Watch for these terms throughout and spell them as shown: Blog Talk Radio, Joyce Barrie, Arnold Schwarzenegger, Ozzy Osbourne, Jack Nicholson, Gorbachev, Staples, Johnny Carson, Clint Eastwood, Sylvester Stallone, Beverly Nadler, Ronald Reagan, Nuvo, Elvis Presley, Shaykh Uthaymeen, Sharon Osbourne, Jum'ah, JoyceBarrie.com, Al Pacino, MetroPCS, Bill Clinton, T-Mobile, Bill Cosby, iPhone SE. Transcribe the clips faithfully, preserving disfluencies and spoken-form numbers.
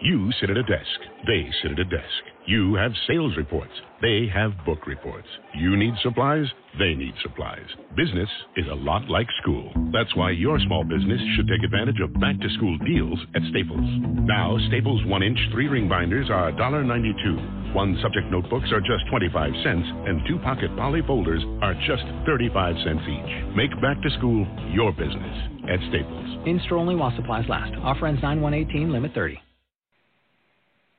You sit at a desk. They sit at a desk. You have sales reports. They have book reports. You need supplies. They need supplies. Business is a lot like school. That's why your small business should take advantage of back-to-school deals at Staples. Now, Staples one-inch three-ring binders are one dollar ninety-two. One subject notebooks are just twenty-five cents, and two pocket poly folders are just thirty-five cents each. Make back-to-school your business at Staples. In-store only while supplies last. Offer ends nine one eighteen, limit thirty.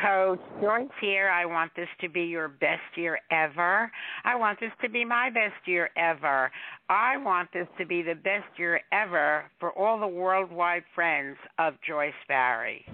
Coach Joyce here. I want this to be your best year ever. I want this to be my best year ever. I want this to be the best year ever for all the worldwide friends of Joyce Barrie.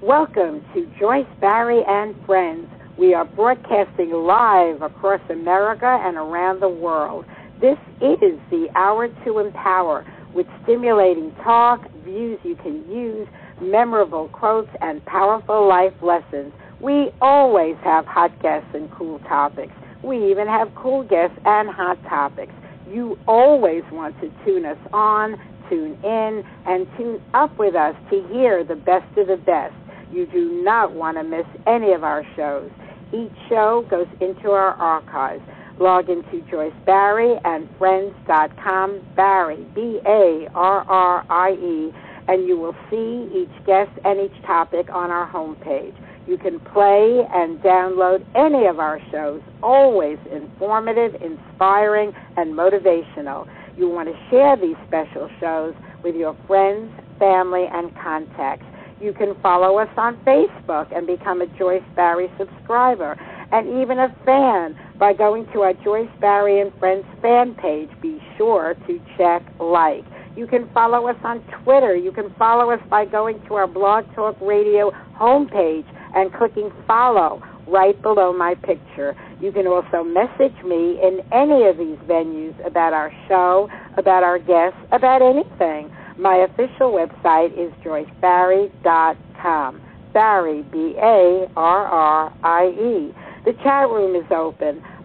Welcome to Joyce Barrie and Friends. We are broadcasting live across America and around the world. This is the Hour to Empower with stimulating talk, views you can use, memorable quotes, and powerful life lessons. We always have hot guests and cool topics. We even have cool guests and hot topics. You always want to tune us on, tune in, and tune up with us to hear the best of the best. You do not want to miss any of our shows. Each show goes into our archives. Log into JoyceBarrie and Friends dot com, Barrie, B A R R I E, and you will see each guest and each topic on our homepage. You can play and download any of our shows, always informative, inspiring, and motivational. You want to share these special shows with your friends, family, and contacts. You can follow us on Facebook and become a Joyce Barrie subscriber and even a fan by going to our Joyce Barrie and Friends fan page. Be sure to check like. You can follow us on Twitter. You can follow us by going to our Blog Talk Radio homepage and clicking follow right below my picture. You can also message me in any of these venues about our show, about our guests, about anything. My official website is Joyce Barrie dot com. Barrie, B A R R I E. The chat room is open.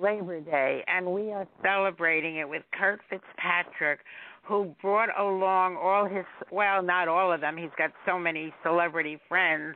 Labor Day, and we are celebrating it with Kurt Fitzpatrick, who brought along all his, well, not all of them. He's got so many celebrity friends.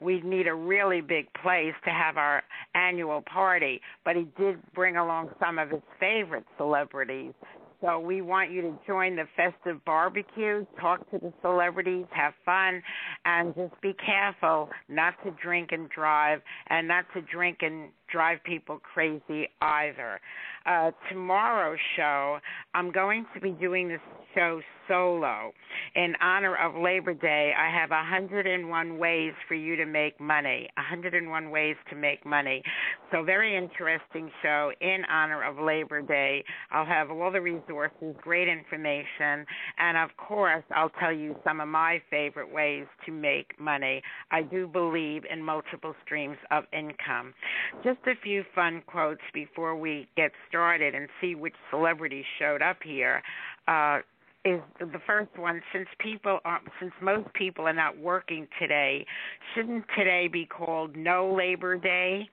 We need a really big place to have our annual party, but he did bring along some of his favorite celebrities So we want you to join the festive barbecue, talk to the celebrities, have fun, and just be careful not to drink and drive and not to drink and drive people crazy either. Uh, tomorrow's show, I'm going to be doing this show solo. In honor of Labor Day, I have one hundred one ways for you to make money, one hundred one ways to make money. So very interesting show in honor of Labor Day. I'll have all the resources, great information, and, of course, I'll tell you some of my favorite ways to make money. I do believe in multiple streams of income. Just Just a few fun quotes before we get started and see which celebrities showed up here. Uh, is the first one, since people are, since most people are not working today, shouldn't today be called No Labor Day?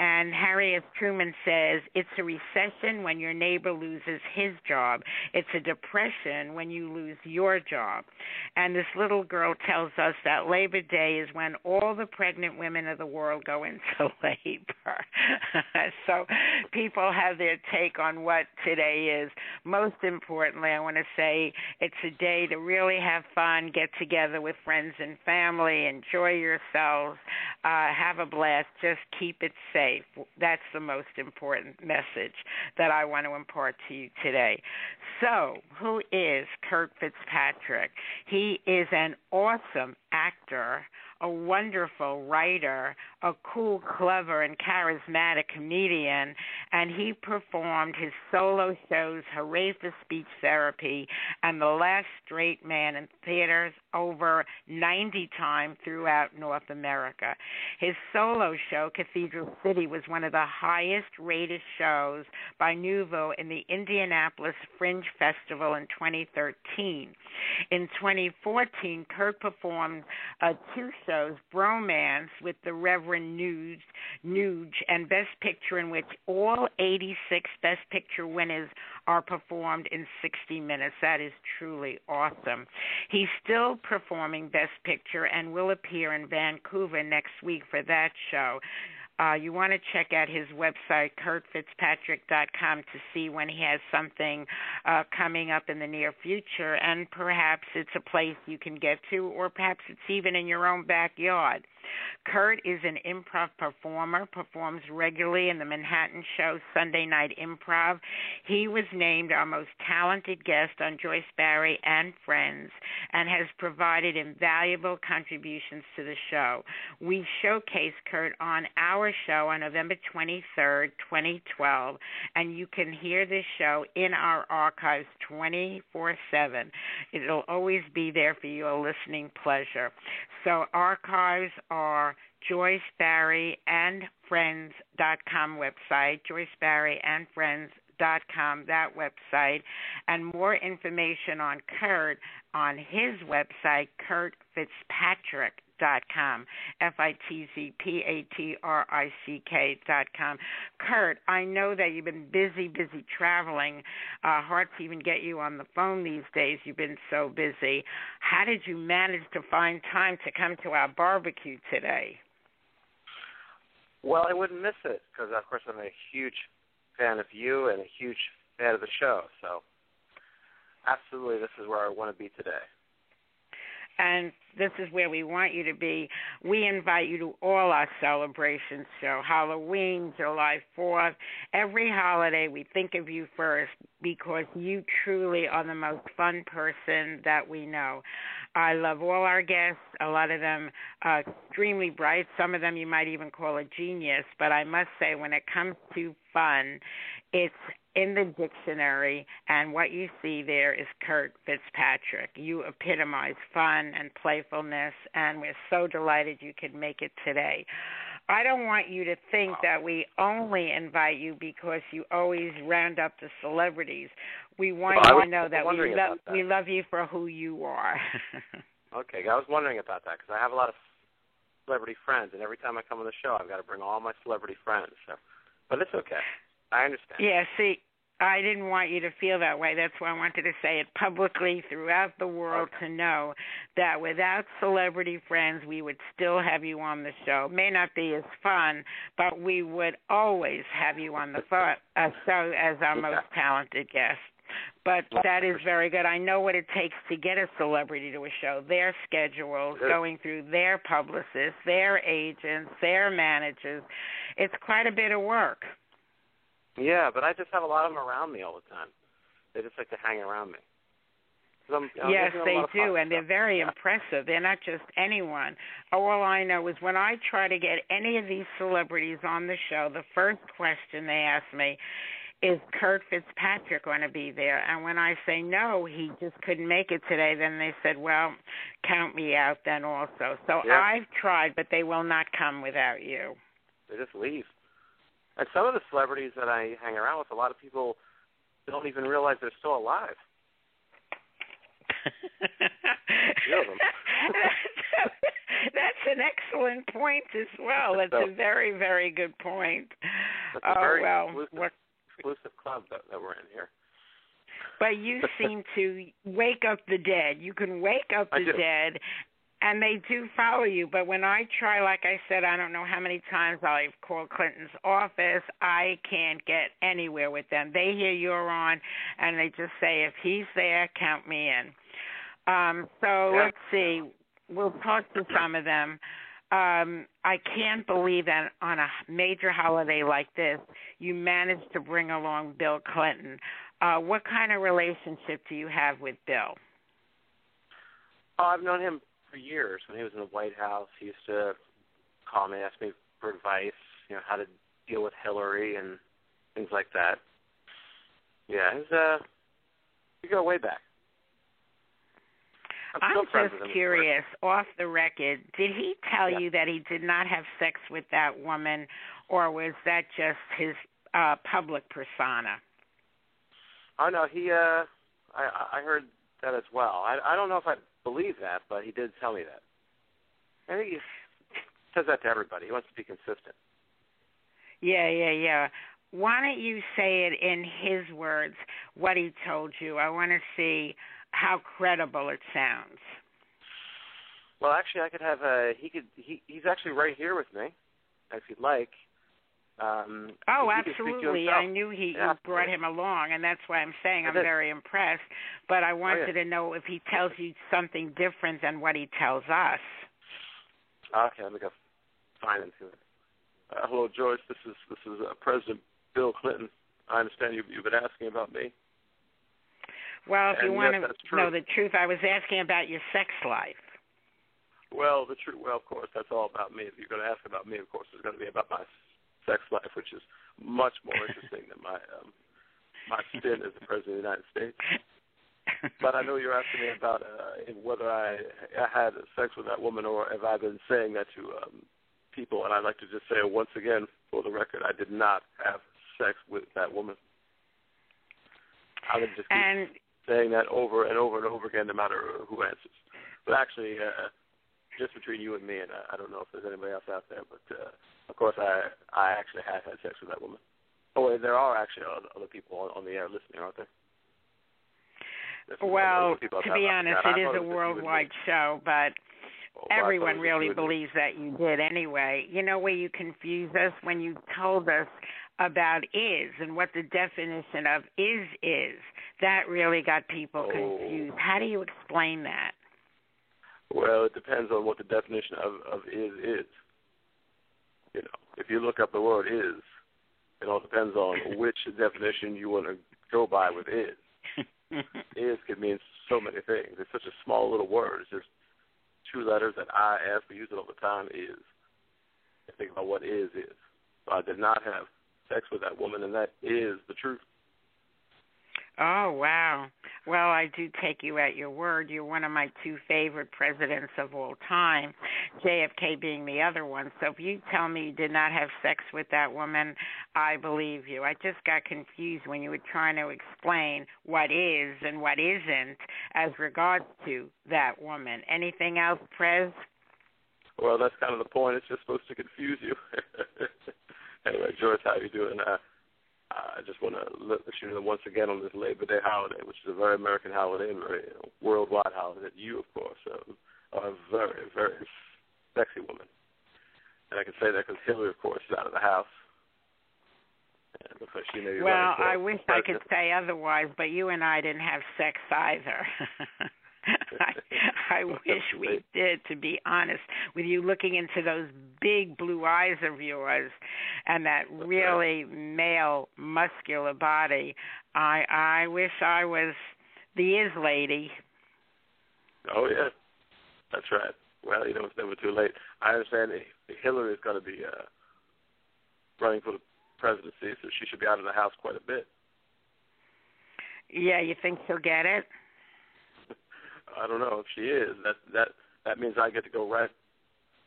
And Harry S. Truman says, it's a recession when your neighbor loses his job. It's a depression when you lose your job. And this little girl tells us that Labor Day is when all the pregnant women of the world go into labor. So people have their take on what today is. Most importantly, I want to say it's a day to really have fun, get together with friends and family, enjoy yourselves, uh, have a blast, just keep it safe. That's the most important message that I want to impart to you today. So, who is Kurt Fitzpatrick? He is an awesome actor, a wonderful writer, a cool, clever, and charismatic comedian, and he performed his solo shows, Hooray for Speech Therapy, and The Last Straight Man in theaters over ninety times throughout North America. His solo show, Cathedral City, was one of the highest-rated shows by Nuvo in the Indianapolis Fringe Festival in twenty thirteen. In twenty fourteen, Kurt performed uh, two shows, Bromance with the Reverend Nuge, Nuge, and Best Picture, in which all eighty-six Best Picture winners are performed in sixty minutes. That is truly awesome. He's still performing Best Picture and will appear in Vancouver next week for that show. Uh, you want to check out his website, Kurt Fitzpatrick dot com, to see when he has something uh, coming up in the near future, and perhaps it's a place you can get to, or perhaps it's even in your own backyard. Kurt is an improv performer, performs regularly in the Manhattan show Sunday Night Improv. He was named our most talented guest on Joyce Barrie and Friends and has provided invaluable contributions to the show. We showcased Kurt on our show on November twenty-third, twenty twelve, and you can hear this show in our archives twenty-four seven. It'll always be there for your listening pleasure. So archives are are Joyce Barrie and Friends dot com website, Joyce Barrie and Friends dot com, that website, and more information on Kurt on his website, Kurt Fitzpatrick dot com, F I T Z P A T R I C K dot com. Kurt, I know that you've been busy, busy traveling. Uh, hard to even get you on the phone these days. You've been so busy. How did you manage to find time to come to our barbecue today? Well, I wouldn't miss it because, of course, I'm a huge fan of you and a huge fan of the show. So absolutely, this is where I want to be today. And this is where we want you to be. We invite you to all our celebrations, so Halloween, July fourth, every holiday we think of you first because you truly are the most fun person that we know. I love all our guests, a lot of them are extremely bright. Some of them you might even call a genius, but I must say when it comes to fun, it's in the dictionary, and what you see there is Kurt Fitzpatrick. You epitomize fun and playfulness, and we're so delighted you could make it today. I don't want you to think that we only invite you because you always round up the celebrities. We want well, you to know that we, lo- that we love you for who you are. Okay, I was wondering about that because I have a lot of celebrity friends, and every time I come on the show, I've got to bring all my celebrity friends. So, but it's okay. I understand. Yeah, see, I didn't want you to feel that way. That's why I wanted to say it publicly throughout the world okay. to know that without celebrity friends, we would still have you on the show. May not be as fun, but we would always have you on the show uh, as our yeah. most talented guest. But that is very good. I know what it takes to get a celebrity to a show, their schedules, going through their publicists, their agents, their managers. It's quite a bit of work. Yeah, but I just have a lot of them around me all the time. They just like to hang around me. I'm, I'm yes, they do, and stuff. They're very yeah. impressive. They're not just anyone. All I know is when I try to get any of these celebrities on the show, the first question they ask me is, Kurt Fitzpatrick going to be there? And when I say no, he just couldn't make it today, then they said, well, count me out then also. So yeah. I've tried, but they will not come without you. They just leave. And some of the celebrities that I hang around with, a lot of people don't even realize they're still alive. That's an excellent point as well. That's so, a very, very good point. That's a oh, very well, exclusive, what, exclusive club that, that we're in here. But you seem to wake up the dead. You can wake up the dead, and they do follow you. But when I try, like I said, I don't know how many times I've called Clinton's office, I can't get anywhere with them. They hear you're on, and they just say, if he's there, count me in. Um, so yeah. let's see. We'll talk to some of them. Um, I can't believe that on a major holiday like this, you managed to bring along Bill Clinton. Uh, what kind of relationship do you have with Bill? Oh, I've known him for years. When he was in the White House, he used to call me, ask me for advice, you know, how to deal with Hillary and things like that. Yeah, it was, uh, we go way back. I'm, I'm just curious, off the record, did he tell yeah. you that he did not have sex with that woman, or was that just his uh, public persona? Oh, no, he, uh, I, I heard that as well. I, I don't know if I believe that, but he did tell me that. I think he says that to everybody. He wants to be consistent. Yeah, yeah, yeah. Why don't you say it in his words, what he told you? I want to see how credible it sounds. Well, actually, I could have a he could he, he's actually right here with me, if you'd like. Um, oh, absolutely! I knew he yeah, you brought him along, and that's why I'm saying it I'm is. very impressed. But I wanted oh, yeah. to know if he tells you something different than what he tells us. Okay, let me go find him. Uh, hello, Joyce. This is this is uh, President Bill Clinton. I understand you you've been asking about me. Well, if and you want yes, to know the truth, I was asking about your sex life. Well, the truth, well, of course, that's all about me. If you're going to ask about me, of course, it's going to be about my sex life, which is much more interesting than my um, my stint as the President of the United States. But I know you're asking me about uh, whether I, I had sex with that woman or have I been saying that to um, people, and I'd like to just say once again, for the record, I did not have sex with that woman. I would just keep and, saying that over and over and over again, no matter who answers. But actually, uh, just between you and me, and I, I don't know if there's anybody else out there, but uh, of course I I actually have had sex with that woman. Oh, and there are actually other people on, on the air listening, aren't there? There's well, to be honest, it is a worldwide show, but well, everyone really believes that you did anyway. You know where you confuse us when you told us about is and what the definition of is is. That really got people oh. confused. How do you explain that? Well, it depends on what the definition of, of is is. You know, if you look up the word is, it all depends on which definition you want to go by with is. Is can mean so many things. It's such a small little word. It's just two letters that I, S, we use it all the time, is. I think about what is is. So I did not have sex with that woman, and that is the truth. Oh, wow. Well, I do take you at your word. You're one of my two favorite presidents of all time, J F K being the other one. So if you tell me you did not have sex with that woman, I believe you. I just got confused when you were trying to explain what is and what isn't as regards to that woman. Anything else, Prez? Well, that's kind of the point. It's just supposed to confuse you. Anyway, George, how you doing? Uh, I just want to let you know once again on this Labor Day holiday, which is a very American holiday and very worldwide holiday. You, of course, are, are a very, very sexy woman. And I can say that because Hillary, of course, is out of the house. And because she knew you were well, I wish I could say otherwise, but you and I didn't have sex either. I, I wish we did, to be honest with you, looking into those big blue eyes of yours and that really male muscular body. I I wish I was the is lady. Oh, yeah. That's right. Well, you know, it's never too late. I understand Hillary is going to be uh, running for the presidency, so she should be out of the house quite a bit. Yeah, you think she'll get it? I don't know if she is. That that that means I get to go right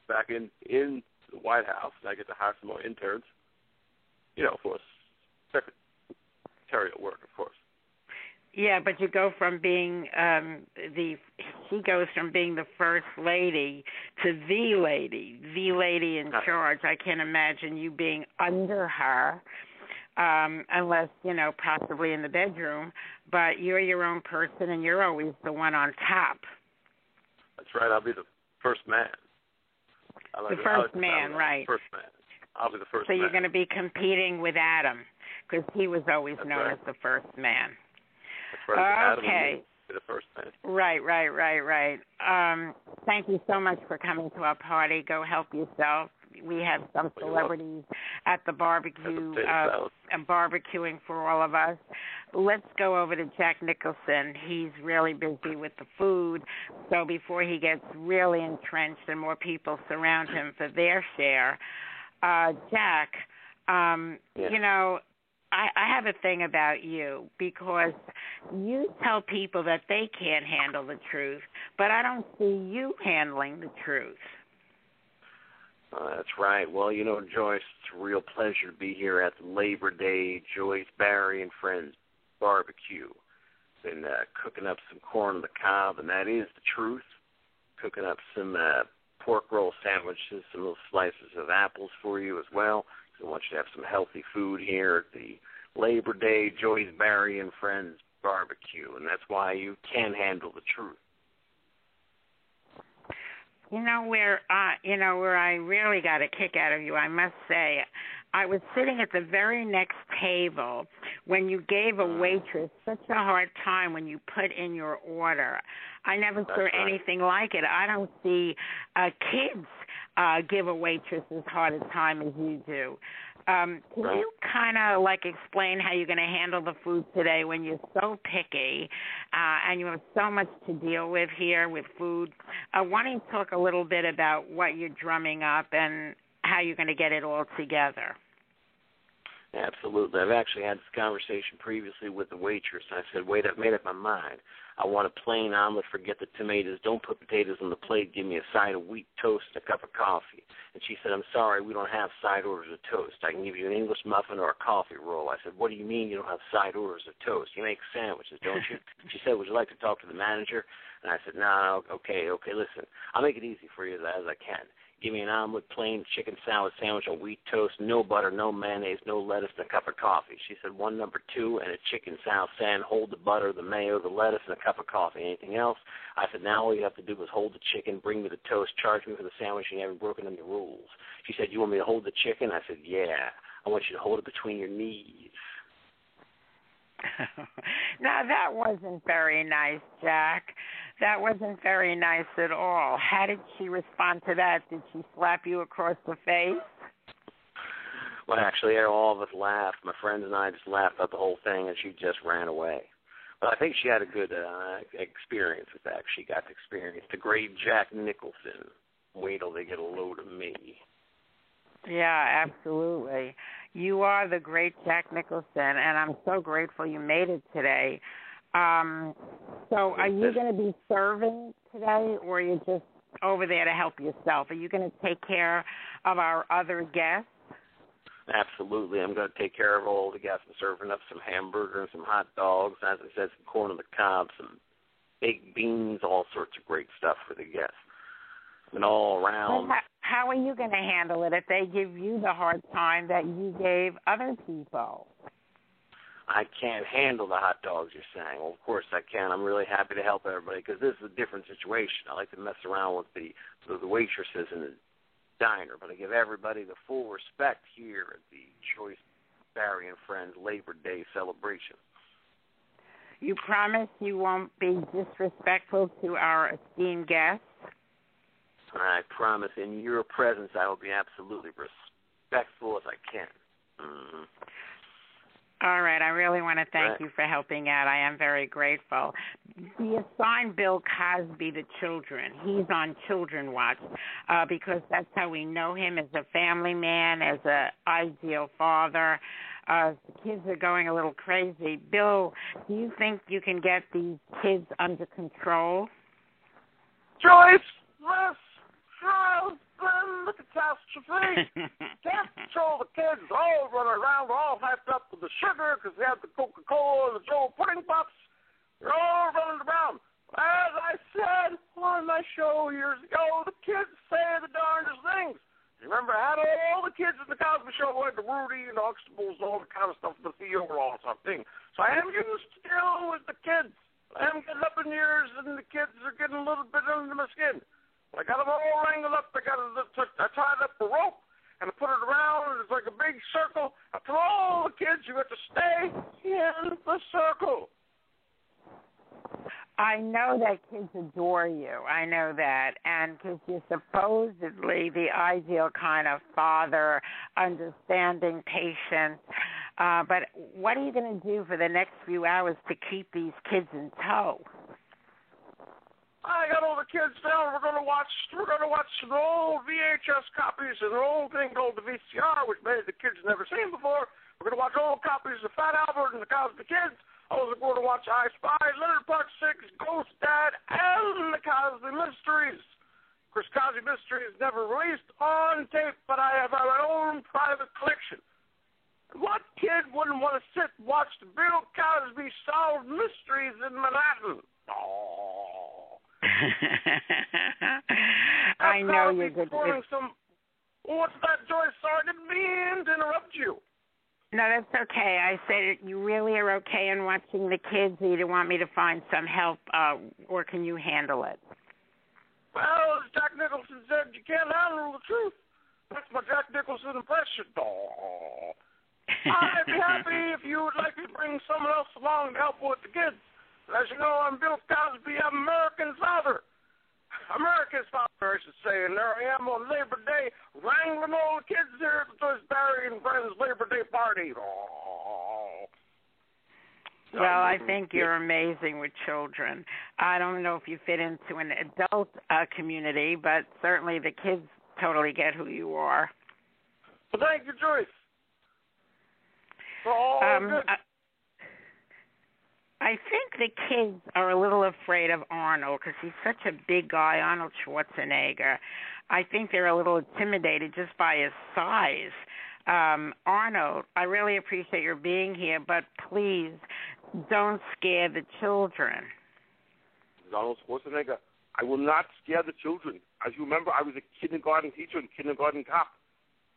back in, in the White House, and I get to hire some more interns, you know, for secretarial work, of course. Yeah, but you go from being um, the he goes from being the first lady to the lady, the lady in charge. I can't imagine you being under her. Um, unless, you know, possibly in the bedroom, but you're your own person and you're always the one on top. That's right. I'll be the first man. I'll the be, first I'll, man, I'll, I'll right. First man. I'll be the first so man. So you're going to be competing with Adam because he was always That's known right. as the first man. That's right. Okay. Adam will be the first man. Right, right, right, right. Um, thank you so much for coming to our party. Go help yourself. We have some celebrities at the barbecue uh, and barbecuing for all of us. Let's go over to Jack Nicholson. He's really busy with the food. So before he gets really entrenched and more people surround him for their share, uh, Jack, um, yeah. you know, I, I have a thing about you because you tell people that they can't handle the truth, but I don't see you handling the truth. Uh, that's right. Well, you know, Joyce, it's a real pleasure to be here at the Labor Day Joyce Barrie and Friends barbecue. Been uh, cooking up some corn on the cob, and that is the truth. Cooking up some uh, pork roll sandwiches, some little slices of apples for you as well. So I want you to have some healthy food here at the Labor Day Joyce Barrie and Friends barbecue, and that's why you can handle the truth. You know where, uh, you know where I really got a kick out of you, I must say. I was sitting at the very next table when you gave a waitress such a hard time when you put in your order. I never That's saw right. anything like it. I don't see uh, kids uh, give a waitress as hard a time as you do. Um, can right. you kind of like explain how you're going to handle the food today when you're so picky uh, and you have so much to deal with here with food? Uh, why don't you talk a little bit about what you're drumming up and how you're going to get it all together? Absolutely. I've actually had this conversation previously with the waitress. I said, wait, I've made up my mind. I want a plain omelet, forget the tomatoes, don't put potatoes on the plate, give me a side of wheat toast and a cup of coffee. And she said, I'm sorry, we don't have side orders of toast. I can give you an English muffin or a coffee roll. I said, what do you mean you don't have side orders of toast? You make sandwiches, don't you? She said, would you like to talk to the manager? And I said, no, nah, okay, okay, listen, I'll make it easy for you as I can. Give me an omelet, plain chicken salad sandwich on wheat toast, no butter, no mayonnaise, no lettuce, and a cup of coffee. She said one number two and a chicken salad sand, hold the butter, the mayo, the lettuce, and a cup of coffee. Anything else? I said, now all you have to do is hold the chicken, bring me the toast, charge me for the sandwich, and you haven't broken any rules. She said, you want me to hold the chicken? I said, yeah. I want you to hold it between your knees. Now, that wasn't very nice, Jack. That wasn't very nice at all. How did she respond to that? Did she slap you across the face? Well, actually, all of us laughed. My friends and I just laughed at the whole thing, and she just ran away. But I think she had a good uh, experience with that. She got to experience the great Jack Nicholson. Wait till they get a load of me. Yeah, absolutely. You are the great Jack Nicholson, and I'm so grateful you made it today. Um, so are you going to be serving today, or are you just over there to help yourself? Are you going to take care of our other guests? Absolutely. I'm going to take care of all the guests. I'm serving up some hamburgers, some hot dogs, as I said, some corn on the cob, some baked beans, all sorts of great stuff for the guests. And all around. How, how are you going to handle it if they give you the hard time that you gave other people? I can't handle the hot dogs, you're saying. Well, of course I can. I'm really happy to help everybody because this is a different situation. I like to mess around with the, the, the waitresses in the diner, but I give everybody the full respect here at the Joyce Barrie and Friends Labor Day celebration. You promise you won't be disrespectful to our esteemed guests? I promise. In your presence, I will be absolutely respectful as I can. Mm-hmm. All right. I really want to thank right. you for helping out. I am very grateful. The assigned Bill Cosby to children. He's on Children Watch uh, because that's how we know him, as a family man, as an ideal father. Uh, the kids are going a little crazy. Bill, do you think you can get these kids under control? Joyce, let's house them the catastrophe. Can't control the kids. They all run around, all hyped up with the sugar because they have the Coca-Cola and the Joe Pudding Pops. They're all running around. As I said on my show years ago, the kids say the darndest things. Remember, I had all the kids in the Cosby Show, like the Rudy and Huxtables and all that kind of stuff, the Theo and all that sort of thing. So I am used to dealing with the kids. I am getting up in years, and the kids are getting a little bit under my skin. I got them all wrangled up. I got a, I tied up the rope, and I put it around, and it's like a big circle. I told all the kids, you have to stay in the circle. I know that kids adore you. I know that. And because you're supposedly the ideal kind of father, understanding, patient. Uh, but what are you going to do for the next few hours to keep these kids in tow? I got all the kids down. We're going to watch We're going to watch an old V H S copies and an old thing called the V C R, which many of the kids never seen before. We're going to watch old copies of Fat Albert and the Cosby Kids. I was going to watch I Spy, Leonard Park six, Ghost Dad, and the Cosby Mysteries. Of course, Cosby Mysteries never released on tape, but I have my own private collection. What kid wouldn't want to sit and watch the Bill Cosby solved mysteries in Manhattan? Oh. I know you're good. Some, what's that, Joyce? Sorry, I didn't mean to interrupt you. No, that's okay. I said you really are okay in watching the kids. You don't want me to find some help, uh, or can you handle it? Well, as Jack Nicholson said, you can't handle the truth. That's my Jack Nicholson impression. Oh. I'd be happy if you would like to bring someone else along to help with the kids. As you know, I'm Bill Cosby, I'm American father. America's father, I should say, and there I am on Labor Day, wrangling all the kids here at the Joyce Barrie and Friends Labor Day party. Oh. Well, I think you're amazing with children. I don't know if you fit into an adult uh, community, but certainly the kids totally get who you are. Well, thank you, Joyce. For all um, good. I- I think the kids are a little afraid of Arnold because he's such a big guy, Arnold Schwarzenegger. I think they're a little intimidated just by his size. Um, Arnold, I really appreciate your being here, but please don't scare the children. Arnold Schwarzenegger, I will not scare the children. As you remember, I was a kindergarten teacher and kindergarten cop.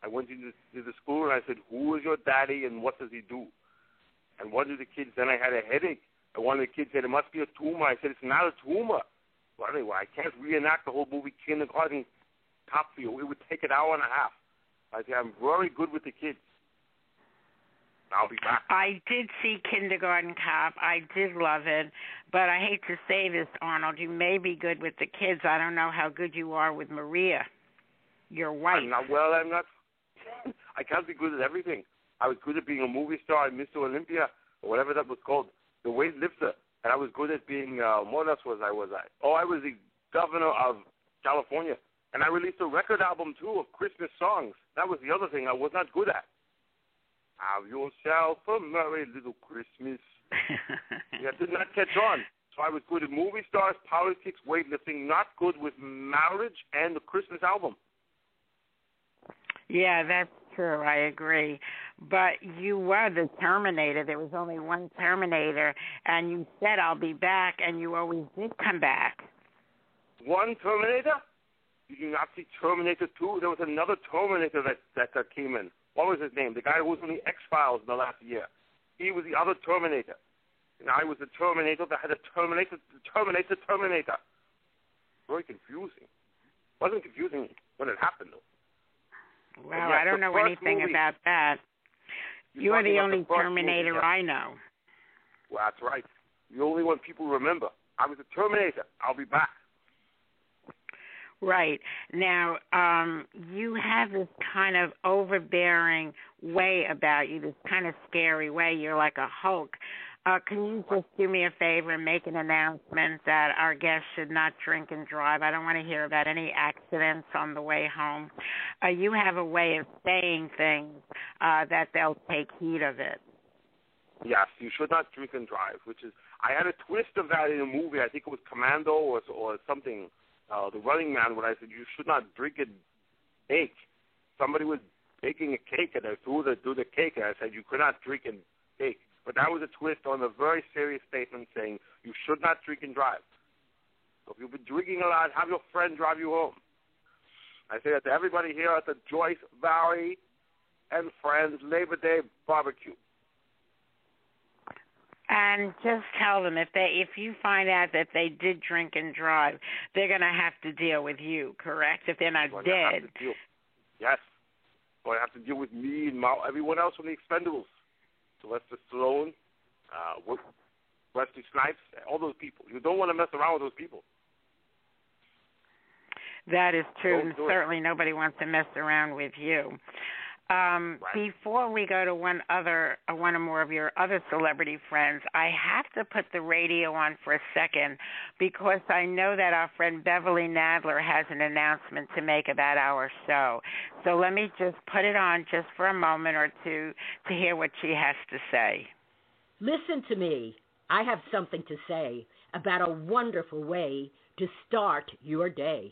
I went into the, to the school and I said, who is your daddy and what does he do? And one of the kids, then I had a headache. And one of the kids said, it must be a tumor. I said, it's not a tumor. Well, anyway, I can't reenact the whole movie Kindergarten Cop for you. It would take an hour and a half. I said, I'm very good with the kids. I'll be back. I did see Kindergarten Cop. I did love it. But I hate to say this, Arnold. You may be good with the kids. I don't know how good you are with Maria, your wife. I'm not, well, I'm not. I can't be good at everything. I was good at being a movie star in Mister Olympia, or whatever that was called, the weightlifter. And I was good at being, uh, what else was I? Was I? Oh, I was the governor of California. And I released a record album, too, of Christmas songs. That was the other thing I was not good at. Have yourself a merry little Christmas. Yeah, did not catch on. So I was good at movie stars, politics, weightlifting, not good with marriage and the Christmas album. Yeah, that's true. I agree. But you were the Terminator. There was only one Terminator, and you said, I'll be back, and you always did come back. One Terminator? Did you not see Terminator two? There was another Terminator that, that, that came in. What was his name? The guy who was on the X-Files in the last year. He was the other Terminator. And I was the Terminator that had a Terminator, Terminator, Terminator. Very confusing. It wasn't confusing when it happened, though. Wow, yes, I don't know anything movie. about that. You are the only Terminator I know. Well, that's right. The only one people remember. I was a Terminator. I'll be back. Right. Now, um, you have this kind of overbearing way about you, this kind of scary way. You're like a Hulk. Uh, can you just do me a favor and make an announcement that our guests should not drink and drive? I don't want to hear about any accidents on the way home. Uh, you have a way of saying things uh, that they'll take heed of it. Yes, you should not drink and drive, which is – I had a twist of that in a movie. I think it was Commando or, or something – Uh, the Running Man, when I said you should not drink and bake. Somebody was baking a cake, and I threw the, threw the cake, and I said you could not drink and bake. But that was a twist on a very serious statement saying you should not drink and drive. So if you've been drinking a lot, have your friend drive you home. I say that to everybody here at the Joyce Barrie and Friends Labor Day Barbecue. And just tell them if they if you find out that they did drink and drive, they're going to have to deal with you, correct? If they're not dead. Yes. They're going to have to deal with me and my, everyone else from the Expendables. Sylvester Stallone, uh, Wesley Snipes, all those people. You don't want to mess around with those people. That is true. And certainly nobody wants to mess around with you. Um, right. Before we go to one other, uh, one or more of your other celebrity friends, I have to put the radio on for a second because I know that our friend Beverly Nadler has an announcement to make about our show. So let me just put it on just for a moment or two to hear what she has to say. Listen to me. I have something to say about a wonderful way to start your day.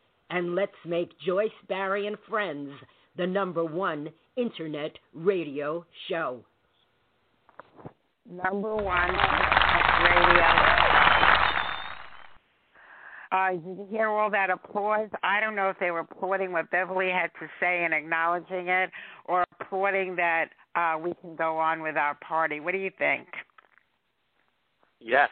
And let's make Joyce Barrie and Friends the number one Internet radio show. Number one radio. Uh, did you hear all that applause? I don't know if they were applauding what Beverly had to say and acknowledging it or applauding that uh, we can go on with our party. What do you think? Yes.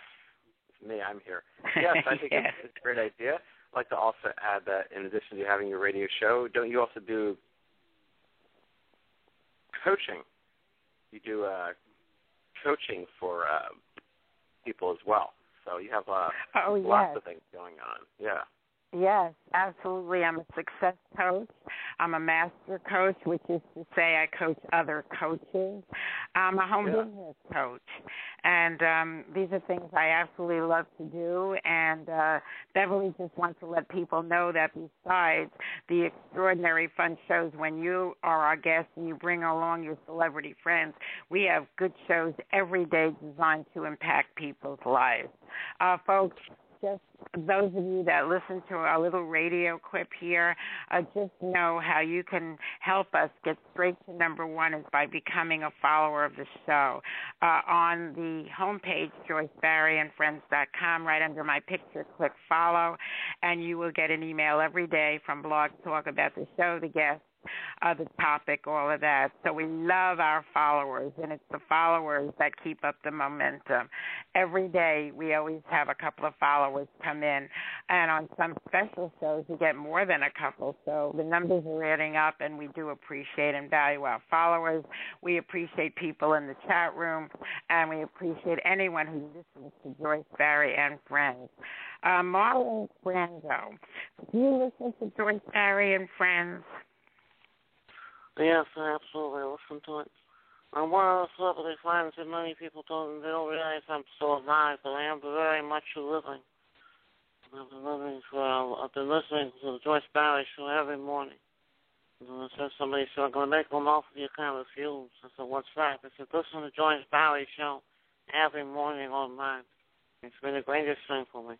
It's me. I'm here. Yes, I think yes. It's, it's a great idea. I'd like to also add that in addition to having your radio show, don't you also do coaching? You do uh, coaching for uh, people as well. So you have uh, oh, lots yes. of things going on. Yeah. Yes, absolutely. I'm a success coach. I'm a master coach, which is to say I coach other coaches. I'm a home yeah. business coach. And um, these are things I absolutely love to do. And uh, Beverly just wants to let people know that besides the extraordinary fun shows, when you are our guest and you bring along your celebrity friends, we have good shows every day designed to impact people's lives. Uh, folks, just those of you that listen to our little radio clip here, uh, just know how you can help us get straight to number one is by becoming a follower of the show. Uh, on the homepage, Joyce Barrie and Friends dot com, right under my picture, click follow, and you will get an email every day from Blog Talk about the show, the guests, uh, the topic, all of that. So we love our followers, and it's the followers that keep up the momentum. Every day we always have a couple of followers come in, and on some special shows we get more than a couple. So the numbers are adding up, and we do appreciate and value our followers. We appreciate people in the chat room, and we appreciate anyone who listens to Joyce Barrie and Friends. Uh, Marlon Brando, do you listen to Joyce Barrie and Friends? Yes, I absolutely listen to it. I'm one of those celebrity friends that many people don't, they don't realize I'm still alive, but I am very much living. I've been, living for, I've been listening to the Joyce Barrie show every morning. And I said, somebody said, I'm going to make them off of your kind of views. I said, what's that? I said, listen to Joyce Barrie show every morning online. It's been the greatest thing for me.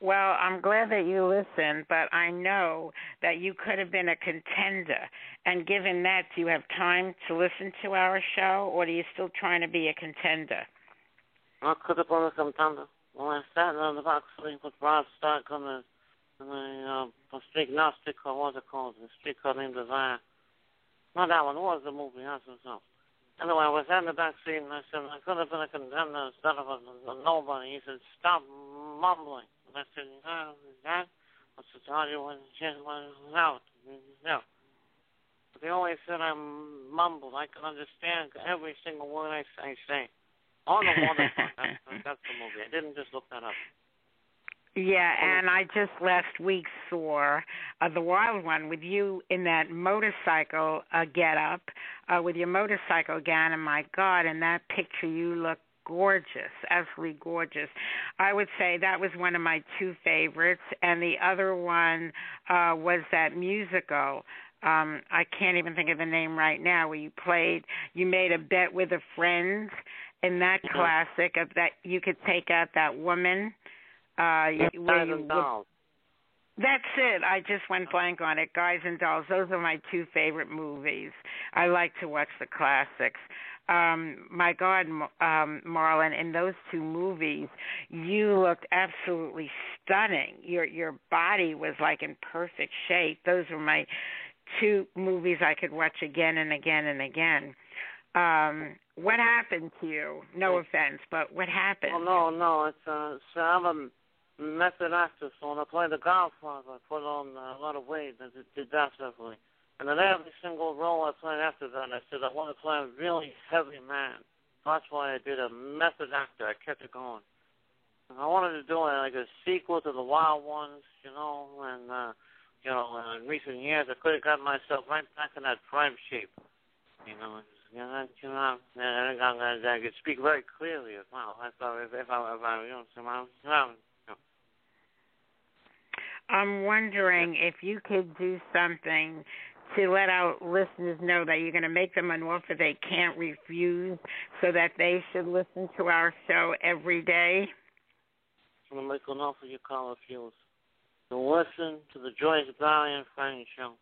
Well, I'm glad that you listened, but I know that you could have been a contender. And given that, do you have time to listen to our show, or are you still trying to be a contender? I could have been a contender. When I sat in the box with Rob Stark on the, on the uh, street, not street car, what was it called? The street car named Desire. Not that one. It was the movie. That's himself. Anyway, I was in the back seat, and I said, I could have been a contender instead of a, a nobody. He said, stop mumbling. I said, no, that was the audio when it was out. No. But they always said I mumbled. I could understand every single word I, I say. On the waterfront. that's, that's the movie. I didn't just look that up. Yeah, and I just last week saw uh, The Wild One with you in that motorcycle uh, get-up, uh, with your motorcycle gown, and my God, in that picture you look gorgeous, absolutely gorgeous. I would say that was one of my two favorites, and the other one uh, was that musical. Um, I can't even think of the name right now. Where you played, you made a bet with a friend in that mm-hmm. classic of that you could take out that woman. Uh, where you, with, that's it. I just went blank on it. Guys and Dolls. Those are my two favorite movies. I like to watch the classics. Um, my God, um, Marlon, in those two movies, you looked absolutely stunning. Your your body was like in perfect shape. Those were my two movies I could watch again and again and again. Um, what happened to you? No offense, but what happened? Oh, no, no. It's, uh, it's, I'm a method actor, so when I play The Godfather, I put on a lot of weight. I did that definitely. And then every single role I played after that, I said, I want to play a really heavy man. That's why I did a method actor. I kept it going. And I wanted to do like a sequel to The Wild Ones, you know, and, uh, you know, in recent years, I could have got myself right back in that prime shape. You know, you know, you know and I could speak very clearly as well. I thought if, if I, if I, you know, somehow, you know, I'm wondering if you could do something to let our listeners know that you're going to make them an offer they can't refuse so that they should listen to our show every day. I'm going to make an offer you can't refuse. To listen to the Joyce Barrie and Friends show.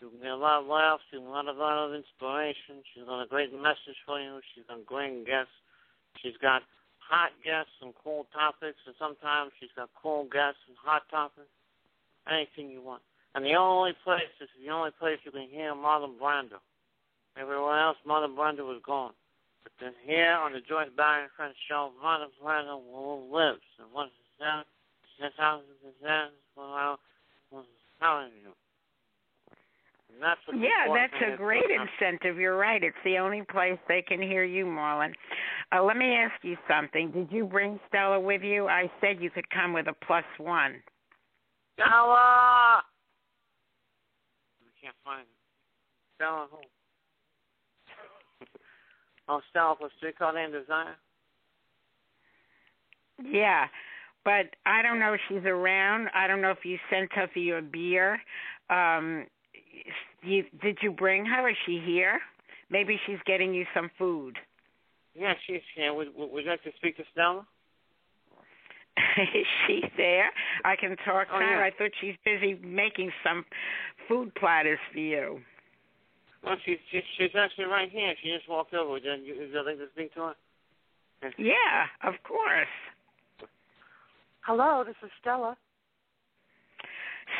You can get a lot of laughs. You can get a lot of inspiration. She's got a great message for you. She's got great guests. She's got hot guests and cool topics, and sometimes she's got cool guests and hot topics. Anything you want. And the only place, this is the only place you can hear Marlon Brando. Everywhere else, Marlon Brando was gone. But then here on the Joyce Barrie and Friends show, Marlon Brando lives. And what is that? That's how it is. That's what I was telling you. And that's what yeah, that's a great incentive. You're right. It's the only place they can hear you, Marlon. Uh, let me ask you something. Did you bring Stella with you? I said you could come with a plus one. Stella! I can't find her. Stella who? Oh, Stella was she called in Desire? Yeah, but I don't know if she's around. I don't know if you sent her for your beer. Um, you, did you bring her? Is she here? Maybe she's getting you some food. Yeah, she's here. Would, would you like to speak to Stella? Is she there? I can talk to oh, her. Yeah. I thought she's busy making some food platters for you. Well, she's she, she's actually right here. She just walked over. Would you, would you like to speak to her? Yeah, of course. Hello, this is Stella.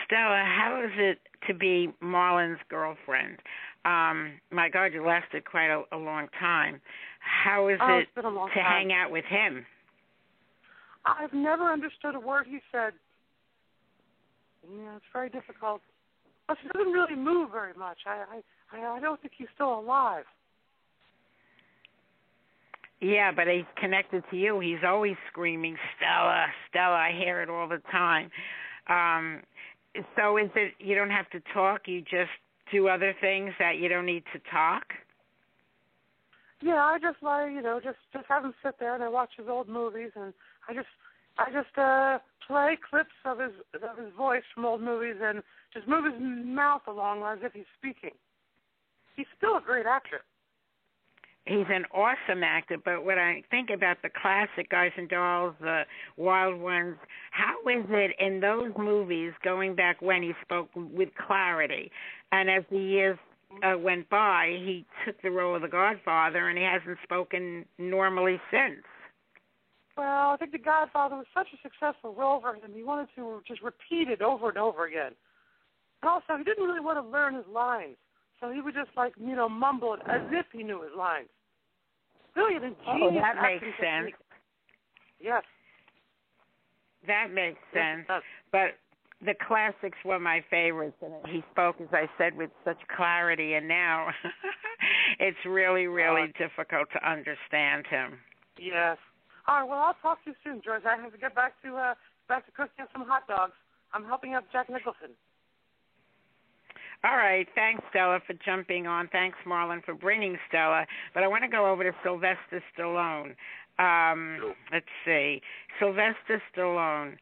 Stella, how is it to be Marlon's girlfriend. Um, my God, you lasted quite a, a long time. How is oh, it to time. hang out with him? I've never understood a word he said. Yeah, it's very difficult. But she doesn't really move very much. I, I, I don't think he's still alive. Yeah, but he's connected to you. He's always screaming, Stella, Stella. I hear it all the time. Um, so is it you don't have to talk? You just do other things that you don't need to talk? Yeah, I just like you know, just just have him sit there and I watch his old movies and I just I just uh, play clips of his of his voice from old movies and just move his mouth along as if he's speaking. He's still a great actor. He's an awesome actor, but when I think about the classic Guys and Dolls, the Wild Ones, how is it in those movies going back when he spoke with clarity? And as the years uh, went by, he took the role of the Godfather, and he hasn't spoken normally since. Well, I think the Godfather was such a successful role for him. He wanted to just repeat it over and over again. And also, he didn't really want to learn his lines, so he would just, like, you know, mumble it as if he knew his lines. Brilliant and genius. Oh, that makes sense. Yes. That makes sense. But the classics were my favorites, and he spoke, as I said, with such clarity, and now it's really, really uh, difficult to understand him. Yes. All right, well, I'll talk to you soon, George. I have to get back to, uh, back to cooking up some hot dogs. I'm helping out Jack Nicholson. All right. Thanks, Stella, for jumping on. Thanks, Marlon, for bringing Stella. But I want to go over to Sylvester Stallone. Um, let's see. Sylvester Stallone,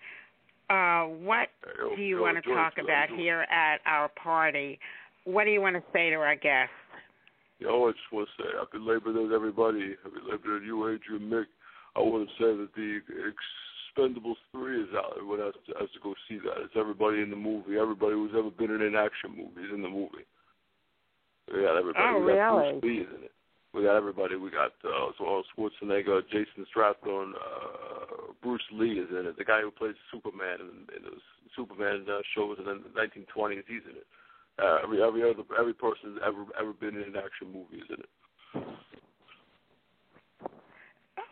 uh, what do you want to talk about here at our party? What do you want to say to our guests? You know, I just want to say happy Labor Day to everybody. Happy Labor Day to you, Adrian, Mick. I want to say that the Expendables three is out. Everyone has to, has to go see that. It's everybody in the movie. Everybody who's ever been in an action movie is in the movie. We got everybody. Oh, we got really? Bruce Lee is in it. We got everybody. We got uh, Schwarzenegger, Jason Stratham, uh, Bruce Lee is in it. The guy who plays Superman in, in the Superman uh, shows in the nineteen twenties, he's in it. Uh, every every other every person ever ever been in an action movie is in it.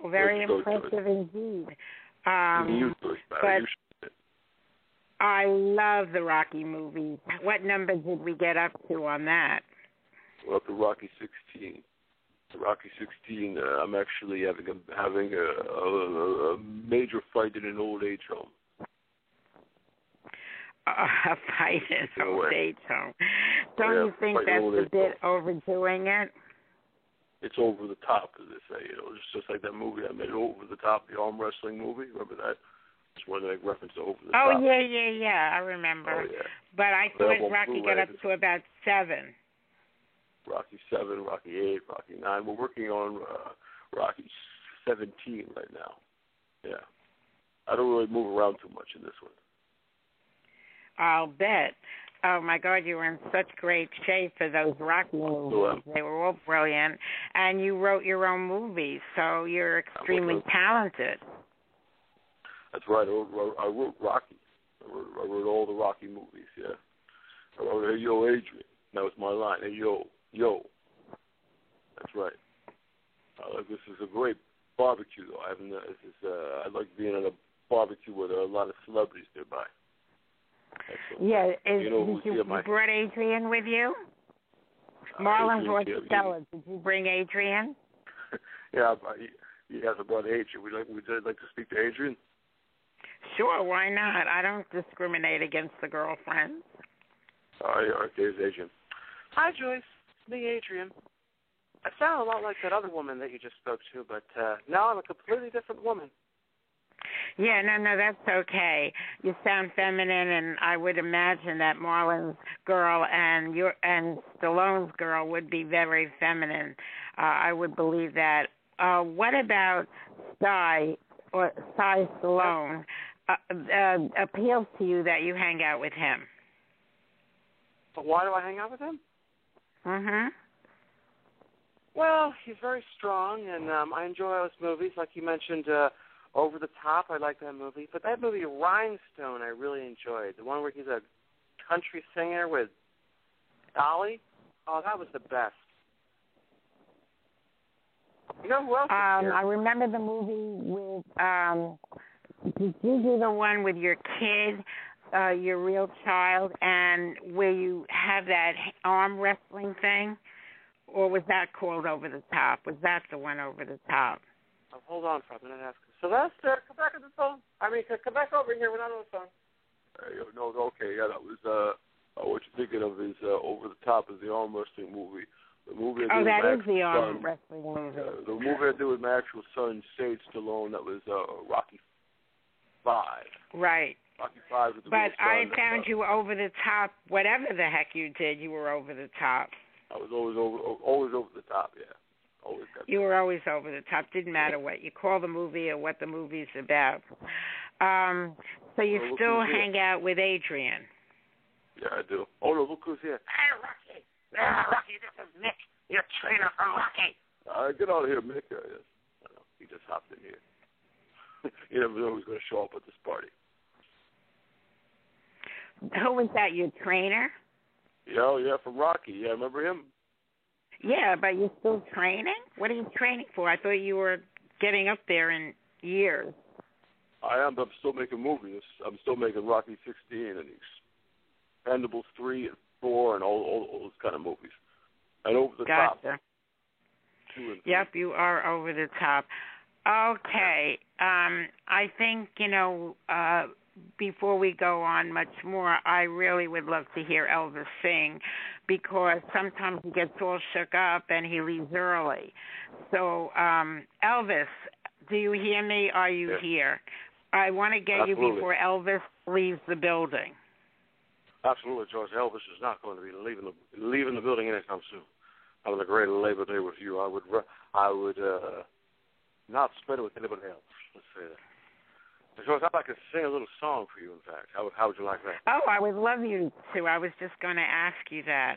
Oh, very impressive indeed. Um, but I love the Rocky movies. What number did we get up to on that? We're up to Rocky sixteen. Rocky sixteen. Uh, I'm actually having a, having a, a, a major fight in an old age home. Uh, a fight in an old age home. Don't yeah, you think that's a bit overdoing it? It's over the top, as they say. You know, it's just like that movie I made, Over the Top, the arm wrestling movie. Remember that? Just wanted to make reference to Over the Top. Oh, yeah, yeah, yeah. I remember. Oh, yeah. But I thought Rocky got up to about seven. Rocky seven, Rocky eight, Rocky nine. We're working on uh, Rocky seventeen right now. Yeah. I don't really move around too much in this one. I'll bet. Oh, my God, you were in such great shape for those Rocky movies. They were all brilliant. And you wrote your own movies, so you're extremely talented. That's right. I wrote, I wrote Rocky. I wrote, I wrote all the Rocky movies, yeah. I wrote, hey, yo, Adrian. That was my line. Hey, yo, yo. That's right. Uh, this is a great barbecue, though. I haven't, this is, uh, I like being at a barbecue where there are a lot of celebrities nearby. Excellent. Yeah, is, you know, did you brought Adrian with you? Uh, Marlon brought Stella. Did you bring Adrian? yeah, he, he has brought Adrian. Would you like, would you like to speak to Adrian? Sure, why not? I don't discriminate against the girlfriends. All right, all right, there's Adrian. Hi, Joyce. It's me, Adrian. I sound a lot like that other woman that you just spoke to, but uh, now I'm a completely different woman. Yeah, no, no, that's okay. You sound feminine, and I would imagine that Marlon's girl and your and Stallone's girl would be very feminine. Uh, I would believe that. Uh, what about Cy or Cy Stallone? Uh, uh, appeals to you that you hang out with him. But why do I hang out with him? Mm-hmm. Well, he's very strong, and um, I enjoy those movies, like you mentioned. Uh, Over the Top, I like that movie. But that movie, Rhinestone, I really enjoyed. The one where he's a country singer with Ollie, oh, that was the best. You know who else? Um, I remember the movie with. Um, did you do the one with your kid, uh, your real child, and where you have that arm wrestling thing, or was that called Over the Top? Was that the one Over the Top? Oh, hold on for a minute, ask. Sylvester, come back on the phone. I mean, come back over here. We're not on the phone. Hey, no, okay, yeah, that was uh, what you're thinking of is uh, Over the Top is the arm wrestling movie. The movie I oh, that is the arm son, wrestling movie. Uh, the movie I did with my actual son, Sage Stallone, that was uh, Rocky Five. Right. Rocky Five. With the but I found you over the top. Whatever the heck you did, you were over the top. I was always over, always over the top. Yeah. Always. Got you were always over the top. Didn't matter what you call the movie or what the movie's about. Um, so you oh, still hang here. out with Adrian. Yeah, I do. Oh no, look who's here. Hey, Rocky. Ah, Rocky, this is Mick, your trainer from Rocky. Uh, get out of here, Mick. Uh, yes. I know. He just hopped in here. You never know who's going to show up at this party. Who was that, your trainer? Yeah, oh, yeah, from Rocky. Yeah, remember him? Yeah, but you're still training? What are you training for? I thought you were getting up there in years. I am, but I'm still making movies. I'm still making Rocky sixteen and Expendables three and and all, all, all those kind of movies. And Over the gotcha. Top. Yep, you are over the top. Okay. Um, I think, you know, uh, before we go on much more, I really would love to hear Elvis sing because sometimes he gets all shook up and he leaves early. So, um, Elvis, do you hear me? Are you yeah. here? I want to get Absolutely. you before Elvis leaves the building. Absolutely, George. Elvis is not going to be leaving the leaving the building anytime soon. Having a great Labor Day with you, I would I would uh, not spend it with anybody else. Let's say that. And George, I'd like to sing a little song for you. In fact, how would how would you like that? Oh, I would love you to. I was just going to ask you that.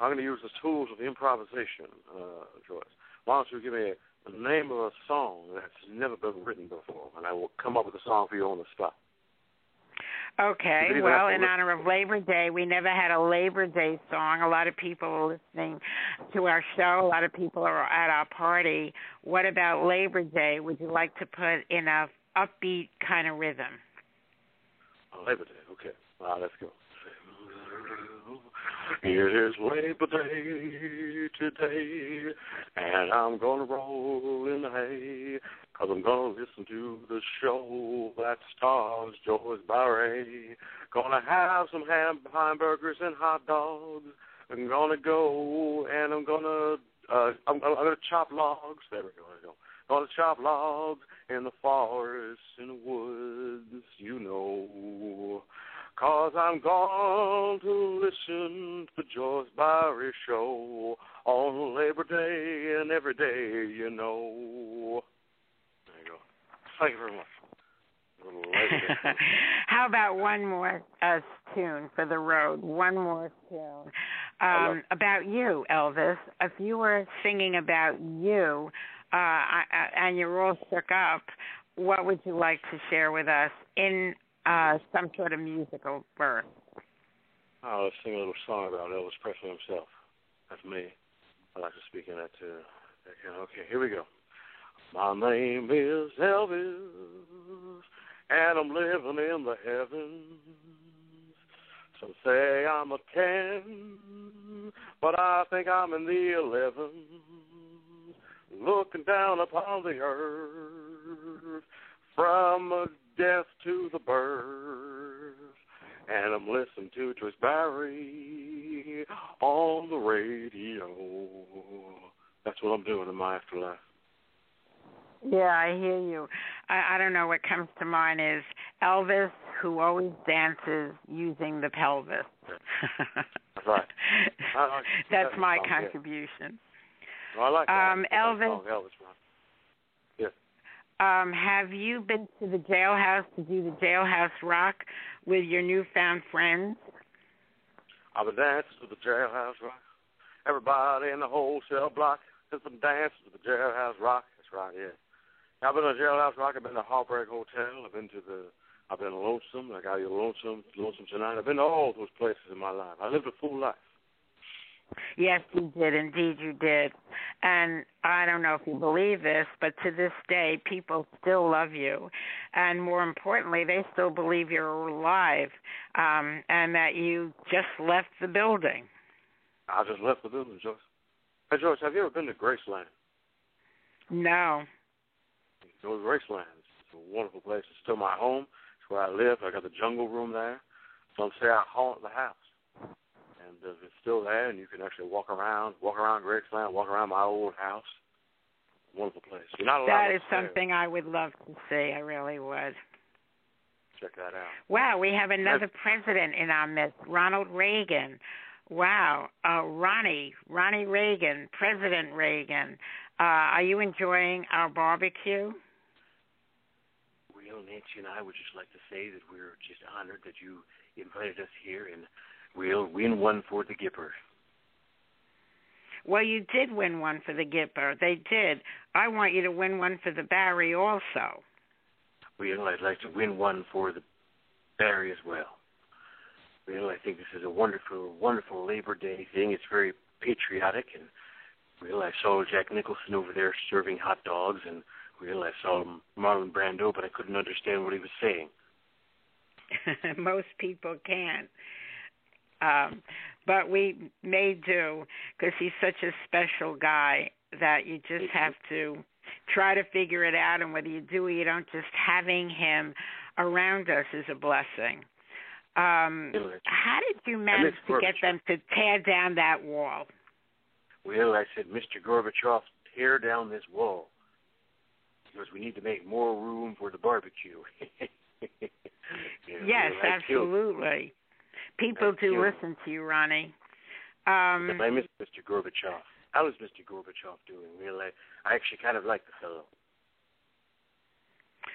I'm going to use the tools of improvisation, uh, George. Why don't you give me the name of a song that's never been written before, and I will come up with a song for you on the spot. Okay, well, in honor of Labor Day, we never had a Labor Day song. A lot of people are listening to our show. A lot of people are at our party. What about Labor Day? Would you like to put in a upbeat kind of rhythm? Labor Day, okay. Wow, let's go. It is Labor Day today, and I'm going to roll in the hay, because I'm going to listen to the show that stars Joyce Barrie. Going to have some ham, hamburgers and hot dogs. I'm going to go, and I'm going to uh, I'm, I'm going to chop logs. There we go. There we go. Going to chop logs in the forest, in the woods, you know. Cause I'm going to listen to the Joyce Barrie show on Labor Day and every day, you know. There you go. Thank you very much. How about one more uh, tune for the road? One more tune. Um, about you, Elvis. If you were singing about you uh, I, I, and you're all shook up, what would you like to share with us in Uh, some sort of musical birth? Oh, let's sing a little song about Elvis Presley himself. That's me. I like to speak in that too. Okay, here we go. My name is Elvis, and I'm living in the heavens. Some say I'm a ten, but I think I'm in the eleven, looking down upon the earth from a death to the birth, and I'm listening to Joyce Barrie on the radio. That's what I'm doing in my afterlife. Yeah, I hear you. I, I don't know what comes to mind is Elvis, who always dances using the pelvis. That's right. Like That's that my song, contribution. Yeah. Well, I like that. Um, Elvis. That Um, have you been to the jailhouse to do the jailhouse rock with your newfound friends? I've been dancing to the jailhouse rock. Everybody in the whole cell block has been dancing to the jailhouse rock. That's right, yeah. I've been to the jailhouse rock. I've been to Heartbreak Hotel. I've been to the I've been lonesome. Like I got you lonesome, lonesome tonight. I've been to all those places in my life. I lived a full life. Yes, you did. Indeed, you did. And I don't know if you believe this, but to this day, people still love you. And more importantly, they still believe you're alive um, and that you just left the building. I just left the building, Joyce. Hey, Joyce, have you ever been to Graceland? No. Go to Graceland. It's a wonderful place. It's still my home. It's where I live. I got the jungle room there. Some say I haunt the house. And it's still there, and you can actually walk around, walk around Graceland, walk around my old house. Wonderful place. You're not allowed to stay. That is something I would love to see. I really would. Check that out. Wow, we have another That's... president in our midst, Ronald Reagan. Wow. Uh, Ronnie, Ronnie Reagan, President Reagan. Uh, are you enjoying our barbecue? Well, Nancy and I would just like to say that we're just honored that you invited us here and we'll win one for the Gipper. Well, you did win one for the Gipper. They did. I want you to win one for the Barrie also. Well, I'd like to win one for the Barrie as well. Well, I think this is a wonderful, wonderful Labor Day thing. It's very patriotic. And, well, I saw Jack Nicholson over there serving hot dogs. And, well, I saw Marlon Brando, but I couldn't understand what he was saying. Most people can't. Um, but we may do because he's such a special guy that you just have to try to figure it out. And whether you do or you don't, just having him around us is a blessing. Um, how did you manage to get them to tear down that wall? Well, I said, Mister Gorbachev, tear down this wall because we need to make more room for the barbecue. you know, yes, absolutely. People do listen to you, Ronnie. Um, I miss Mister Gorbachev. How is Mister Gorbachev doing? Really, I actually kind of like the fellow.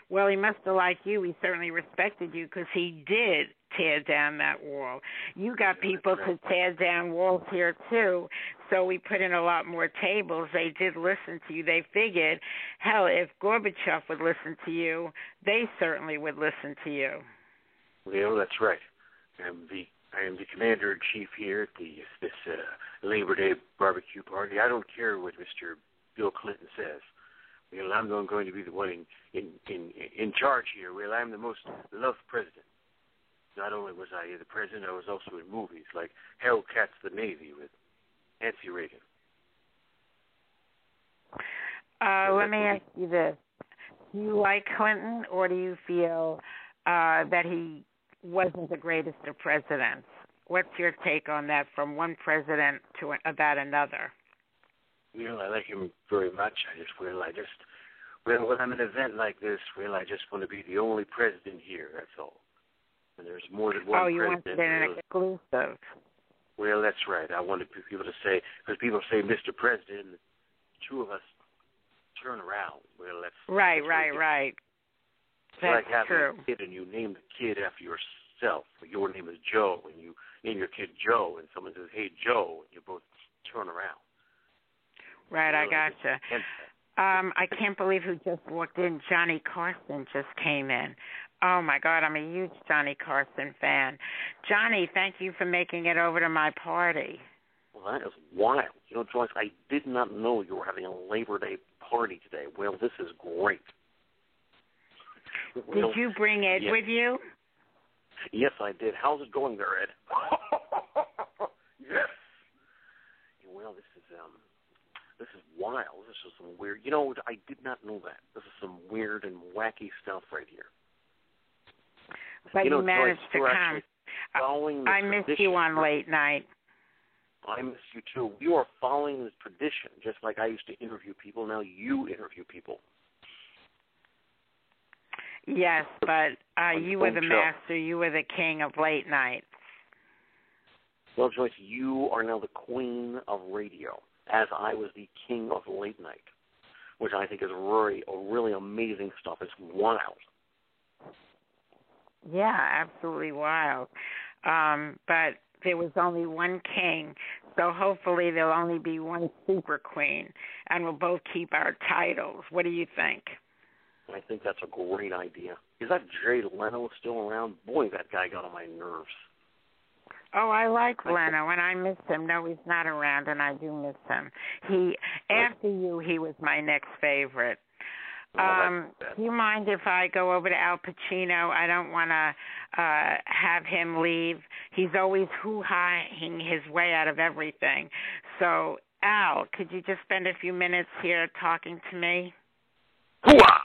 Well, he must have liked you. He certainly respected you because he did tear down that wall. You got people to tear down walls here, too, so we put in a lot more tables. They did listen to you. They figured, hell, if Gorbachev would listen to you, they certainly would listen to you. Well, that's right. I'm the, I am the commander-in-chief here at the, this uh, Labor Day barbecue party. I don't care what Mister Bill Clinton says. Well, I'm going to be the one in, in, in, in charge here. Well, I'm the most loved president. Not only was I the president, I was also in movies like Hellcats the Navy with Nancy Reagan. Uh, let me ask you this. Do you like Clinton, or do you feel uh, that he wasn't the greatest of presidents? What's your take on that from one president to about another? Well, I like him very much. I just will. I just, well, when I'm at an event like this, well, I just want to be the only president here, that's all. And there's more than one president. Oh, you want to be an exclusive. Well, that's right. I wanted people to say, because people say, Mister President, the two of us turn around. Well, that's Right, that's right, right. It's that's like having true. a kid and you name the kid after yourself. Your name is Joe, and you name your kid Joe, and someone says, hey, Joe, and you both turn around. Right, I gotcha. Um, I can't believe who just walked in. Johnny Carson just came in. Oh, my God, I'm a huge Johnny Carson fan. Johnny, thank you for making it over to my party. Well, that is wild. You know, Joyce, I did not know you were having a Labor Day party today. Well, this is great. Did well, you bring Ed yes. with you? Yes, I did. How's it going there, Ed? Yes. Well, this is... um. This is wild. This is some weird... You know, I did not know that. This is some weird and wacky stuff right here. But you, know, you managed Joyce, to come. Following I, I miss you on late night. I miss you, too. You are following this tradition, just like I used to interview people. Now you interview people. Yes, but uh, you were the master. You were the king of late night. Well, Joyce, you are now the queen of radio, as I was the king of late night, which I think is really, really amazing stuff. It's wild. Yeah, absolutely wild. Um, but there was only one king, so hopefully there'll only be one super queen, and we'll both keep our titles. What do you think? I think that's a great idea. Is that Jay Leno still around? Boy, that guy got on my nerves. Oh, I like I Leno, and I miss him. No, he's not around, and I do miss him. He, after you, he was my next favorite. Um, do you mind if I go over to Al Pacino? I don't want to uh, have him leave. He's always hoo-haing his way out of everything. So, Al, could you just spend a few minutes here talking to me? Hoo-ah!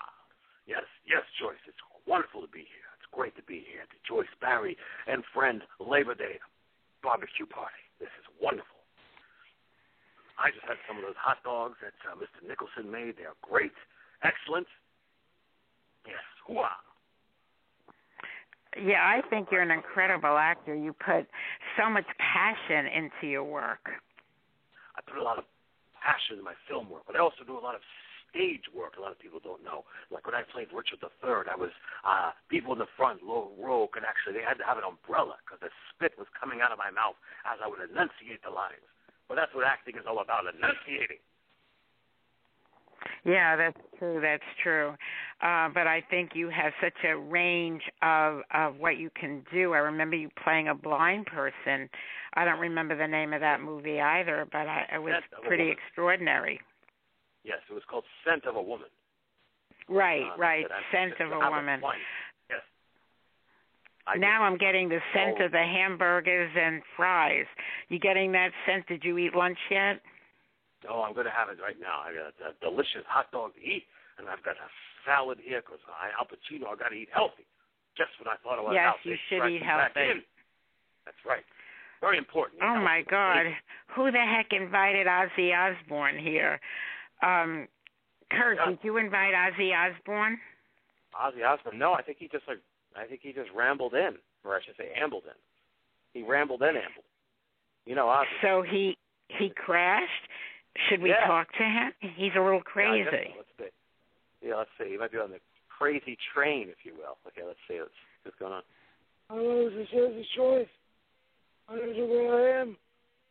Yes, yes, Joyce, it's wonderful to be here. It's great to be here at the Joyce Barrie and Friend Labor Day barbecue party. This is wonderful. I just had some of those hot dogs that uh, Mister Nicholson made. They are great. Excellent. Yes. Hoo-ah. Yeah, I think you're an incredible actor. You put so much passion into your work. I put a lot of passion in my film work, but I also do a lot of stage work. A lot of people don't know. Like when I played Richard the Third, I was uh, people in the front low row could actually, they had to have an umbrella because the spit was coming out of my mouth as I would enunciate the lines. But that's what acting is all about, enunciating. Yeah, that's true, that's true. Uh, but I think you have such a range of, of what you can do. I remember you playing a blind person. I don't remember the name of that movie either, but I, it was pretty extraordinary. Yes, it was called Scent of a Woman. Right, uh, right, Scent of a Woman. Yes. I now I'm getting the scent oh. of the hamburgers and fries. You getting that scent? Did you eat lunch yet? Oh, I'm going to have it right now. I got a, a delicious hot dog to eat, and I've got a salad here because Al Pacino, I've got to eat healthy. Just when I thought I was out. Yes, you should eat healthy. That's right. Very important. Oh, my God. Who the heck invited Ozzy Osbourne here? Um, Kurt, yeah. Did you invite Ozzy Osbourne? Ozzy Osbourne? No, I think he just like I think he just rambled in, or I should say ambled in. He rambled in, ambled. You know, Ozzy. So he he crashed. Should we yeah. talk to him? He's a little crazy. Yeah, let's see. Yeah, let's see. He might be on the crazy train, if you will. Okay, let's see. Let's see what's going on. I don't know. This is a choice. I don't know where I am.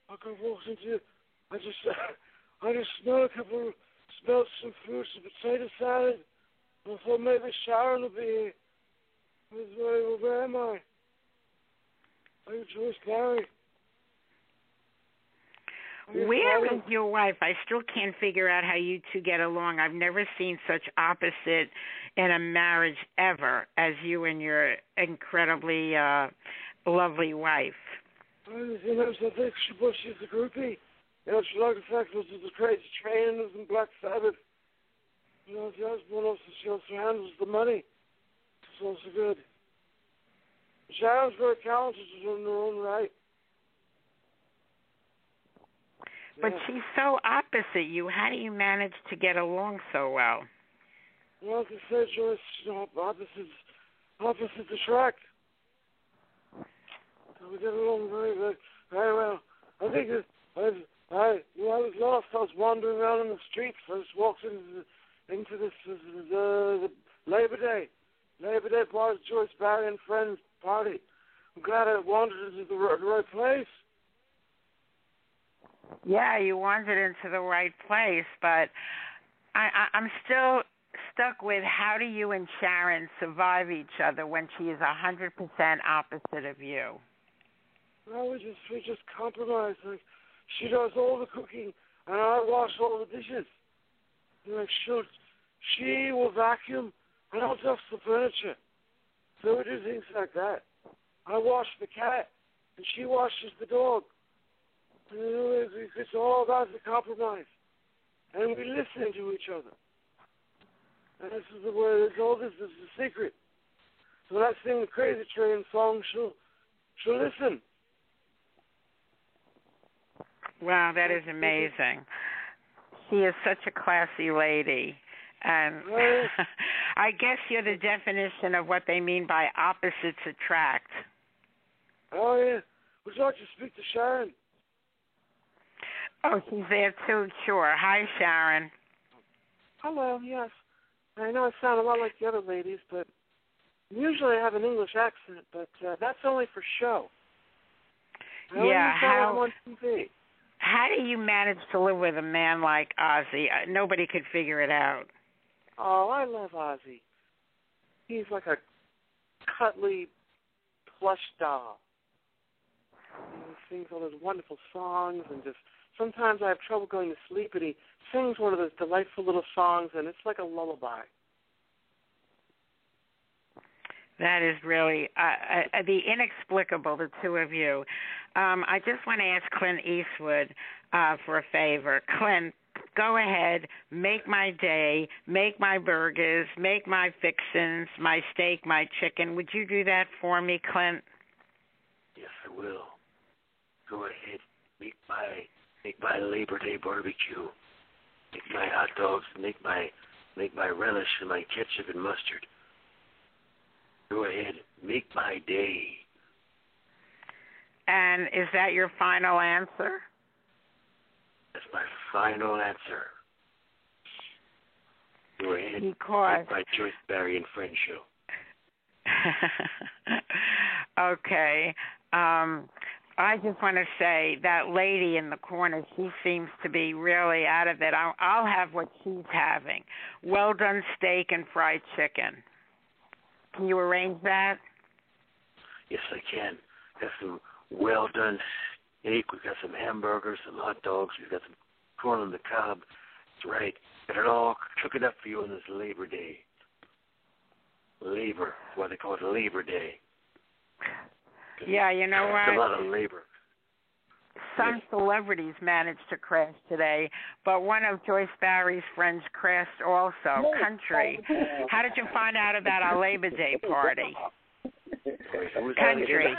I can walk into. I just. I just smelled a couple of smelled some fruits, some potato salad. I thought maybe Sharon will be here. Where, where am I? I'm Joyce Barrie. Where is your wife? I still can't figure out how you two get along. I've never seen such opposite in a marriage ever as you and your incredibly uh, lovely wife. I think she was she's a groupie. You know, she liked the fact that she's a crazy train and was Black Sabbath. You know, the husband also, she also handles the money. It's also good. Sharon's very talented in her own right. But she's so opposite you. How do you manage to get along so well? Well, like I said, Joyce, you know, opposites, opposites attract. So we get along very, very, very well. I think it, I, I, you know, I was lost. I was wandering around in the streets. I just walked into, the, into this the, the, the Labor Day, Labor Day party, Joyce Barrie and Friends party. I'm glad I wandered into the right, the right place. Yeah, you wandered into the right place, but I, I, I'm still stuck with how do you and Sharon survive each other when she is one hundred percent opposite of you? Well, we just, we just compromise. Like, she does all the cooking, and I wash all the dishes. Like, she'll, she will vacuum, and I'll dust the furniture. So we do things like that. I wash the cat, and she washes the dog. It's all about the compromise. And we listen to each other. And this is the way, this, all this is the secret. So when I sing the Crazy Train song, she'll, she'll listen. Wow, that is amazing. She is such a classy lady. And I guess you're the definition of what they mean by opposites attract. Oh, yeah. Would you like to speak to Sharon? Oh, she's there too, sure. Hi, Sharon. Hello, yes. I know I sound a lot like the other ladies, but usually I have an English accent, but uh, that's only for show. I yeah, how, how do you manage to live with a man like Ozzy? Uh, nobody could figure it out. Oh, I love Ozzy. He's like a cuddly plush doll. And he sings all those wonderful songs, and just sometimes I have trouble going to sleep, and he sings one of those delightful little songs, and it's like a lullaby. That is really uh, uh, the inexplicable, the two of you. Um, I just want to ask Clint Eastwood uh, for a favor. Clint, go ahead, make my day, make my burgers, make my fixins, my steak, my chicken. Would you do that for me, Clint? Yes, I will. Go ahead, make my make my Labor Day barbecue, make my hot dogs, make my make my relish and my ketchup and mustard. Go ahead, make my day. And is that your final answer? That's my final answer. Go ahead, because... make my Joyce Barrie and Friend show. Okay. Um, I just want to say that lady in the corner, she seems to be really out of it. I'll, I'll have what she's having. Well done steak and fried chicken. Can you arrange that? Yes, I can. Got some well-done steak. We've got some hamburgers, some hot dogs. We've got some corn on the cob. That's right. Got it all cooking up for you on this Labor Day. Labor. That's why they call it Labor Day. Yeah, you know what? It's a lot of labor. Some celebrities managed to crash today, but one of Joyce Barrie's friends crashed also, no, Country. How did you find out about our Labor Day party? Country.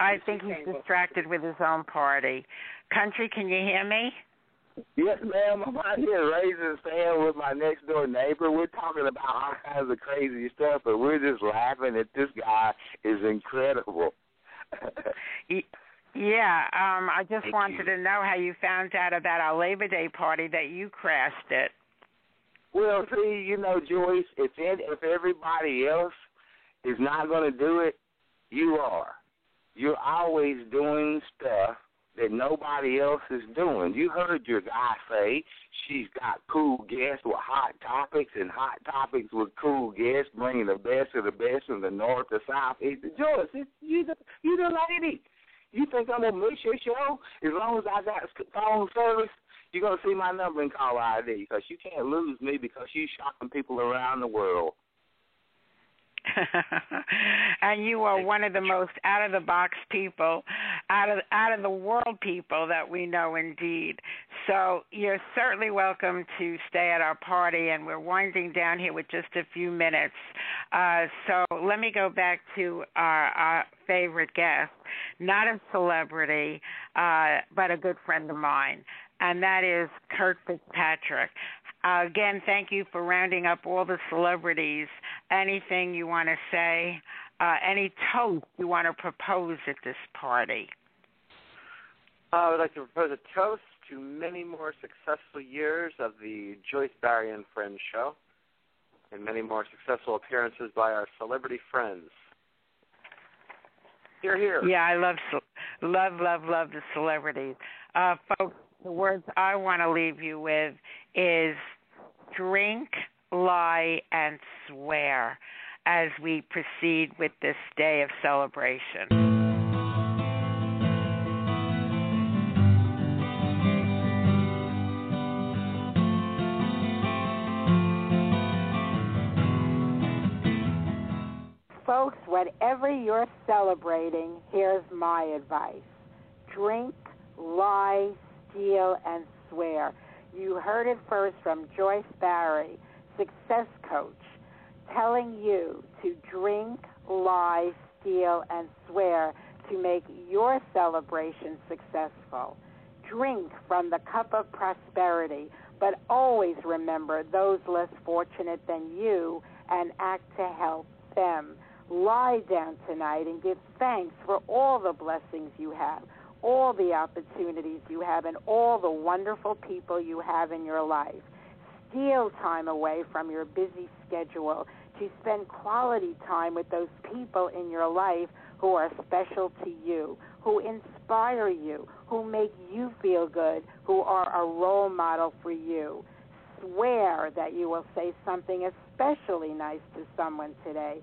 I think he's distracted with his own party. Country, can you hear me? Yes, ma'am. I'm out here raising sand with my next door neighbor. We're talking about all kinds of crazy stuff, but we're just laughing at this guy is incredible. Yeah, um, I just Thank wanted you. to know how you found out about our Labor Day party that you crashed it. Well, see, you know, Joyce, if it, if everybody else is not going to do it, you are. You're always doing stuff that nobody else is doing. You heard your guy say she's got cool guests with hot topics and hot topics with cool guests, bringing the best of the best from the north to south. It's, Joyce, it's, you, the, you the lady. You think I'm going to miss your show? As long as I got phone service, you're going to see my number and caller I D, because you can't lose me, because you're shocking people around the world. And you are one of the most out-of-the-box people, out of out of the world people that we know indeed. So you're certainly welcome to stay at our party, and we're winding down here with just a few minutes. Uh, so let me go back to our, our favorite guest, not a celebrity, uh, but a good friend of mine, and that is Kurt Fitzpatrick. Uh, again, thank you for rounding up all the celebrities. Anything you want to say, uh, any toast you want to propose at this party? I would like to propose a toast to many more successful years of the Joyce Barrie and Friends show, and many more successful appearances by our celebrity friends. Hear, hear. Yeah, I love, love, love, love the celebrities. Uh, folks, the words I want to leave you with is drink, lie, and swear as we proceed with this day of celebration. Folks, whatever you're celebrating, here's my advice. Drink, lie, steal, and swear. You heard it first from Joyce Barrie, success coach, telling you to drink, lie, steal, and swear to make your celebration successful. Drink from the cup of prosperity, but always remember those less fortunate than you and act to help them. Lie down tonight and give thanks for all the blessings you have, all the opportunities you have, and all the wonderful people you have in your life. Steal time away from your busy schedule to spend quality time with those people in your life who are special to you, who inspire you, who make you feel good, who are a role model for you. Swear that you will say something especially nice to someone today.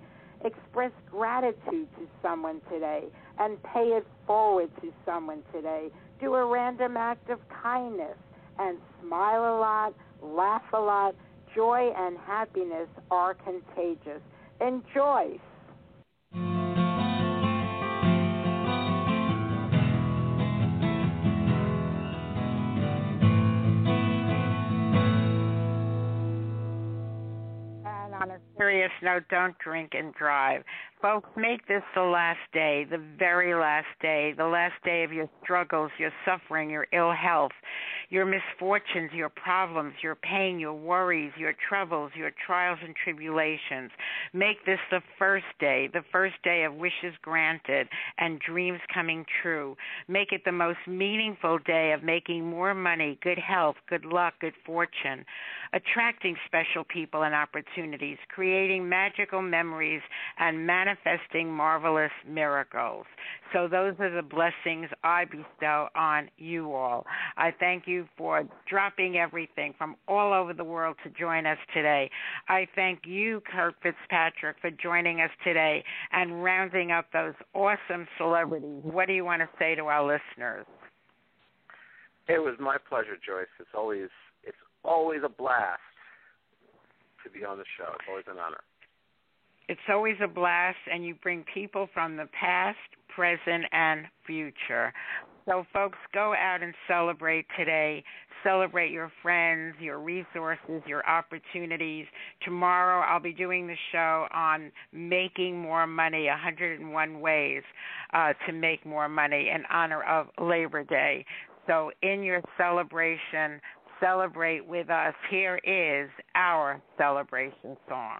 Express gratitude to someone today and pay it forward to someone today. Do a random act of kindness and smile a lot, laugh a lot. Joy and happiness are contagious. Enjoy. On a serious note, don't drink and drive. Folks, make this the last day, the very last day, the last day of your struggles, your suffering, your ill health, your misfortunes, your problems, your pain, your worries, your troubles, your trials and tribulations. Make this the first day, the first day of wishes granted and dreams coming true. Make it the most meaningful day of making more money, good health, good luck, good fortune, attracting special people and opportunities, creating magical memories, and manifesting marvelous miracles. So those are the blessings I bestow on you all. I thank you for dropping everything from all over the world to join us today. I thank you, Kurt Fitzpatrick, for joining us today and rounding up those awesome celebrities. What do you want to say to our listeners? It was my pleasure, Joyce. It's always it's always a blast to be on the show. It's always an honor. It's always a blast, and you bring people from the past, present, and future. So, folks, go out and celebrate today. Celebrate your friends, your resources, your opportunities. Tomorrow I'll be doing the show on making more money, one hundred one ways uh, to make more money in honor of Labor Day. So in your celebration, celebrate with us. Here is our celebration song.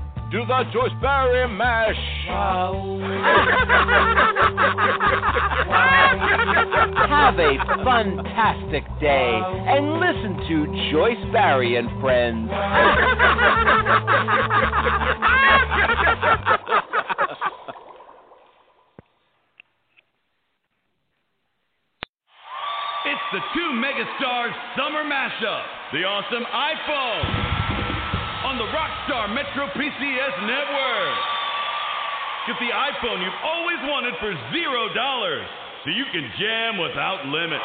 Do the Joyce Barrie mash. Wow. Wow. Have a fantastic day and listen to Joyce Barrie and Friends. It's the two megastars summer mashup. The awesome iPhone. On the Rockstar MetroPCS network. Get the iPhone you've always wanted for zero dollars, so you can jam without limit.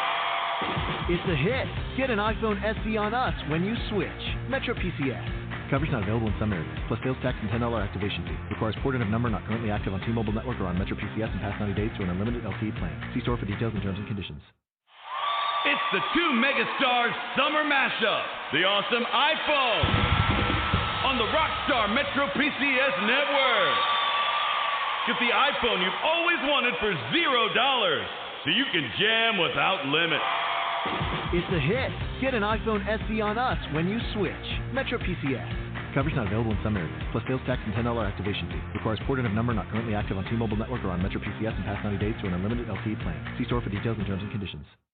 It's a hit. Get an iPhone S E on us when you switch. MetroPCS. Coverage not available in some areas. Plus sales tax and ten dollars activation fee. Requires porting of number not currently active on T-Mobile network or on MetroPCS in past ninety days to an unlimited L T E plan. See store for details and terms and conditions. It's the two megastars summer mashup. The awesome iPhone. On the Rockstar MetroPCS network. Get the iPhone you've always wanted for zero dollars, so you can jam without limit. It's a hit. Get an iPhone S E on us when you switch. MetroPCS. Coverage not available in some areas, plus sales tax and ten dollars activation fee. Requires port of number not currently active on T-Mobile network or on MetroPCS in past ninety days to an unlimited L T E plan. See store for details and terms and conditions.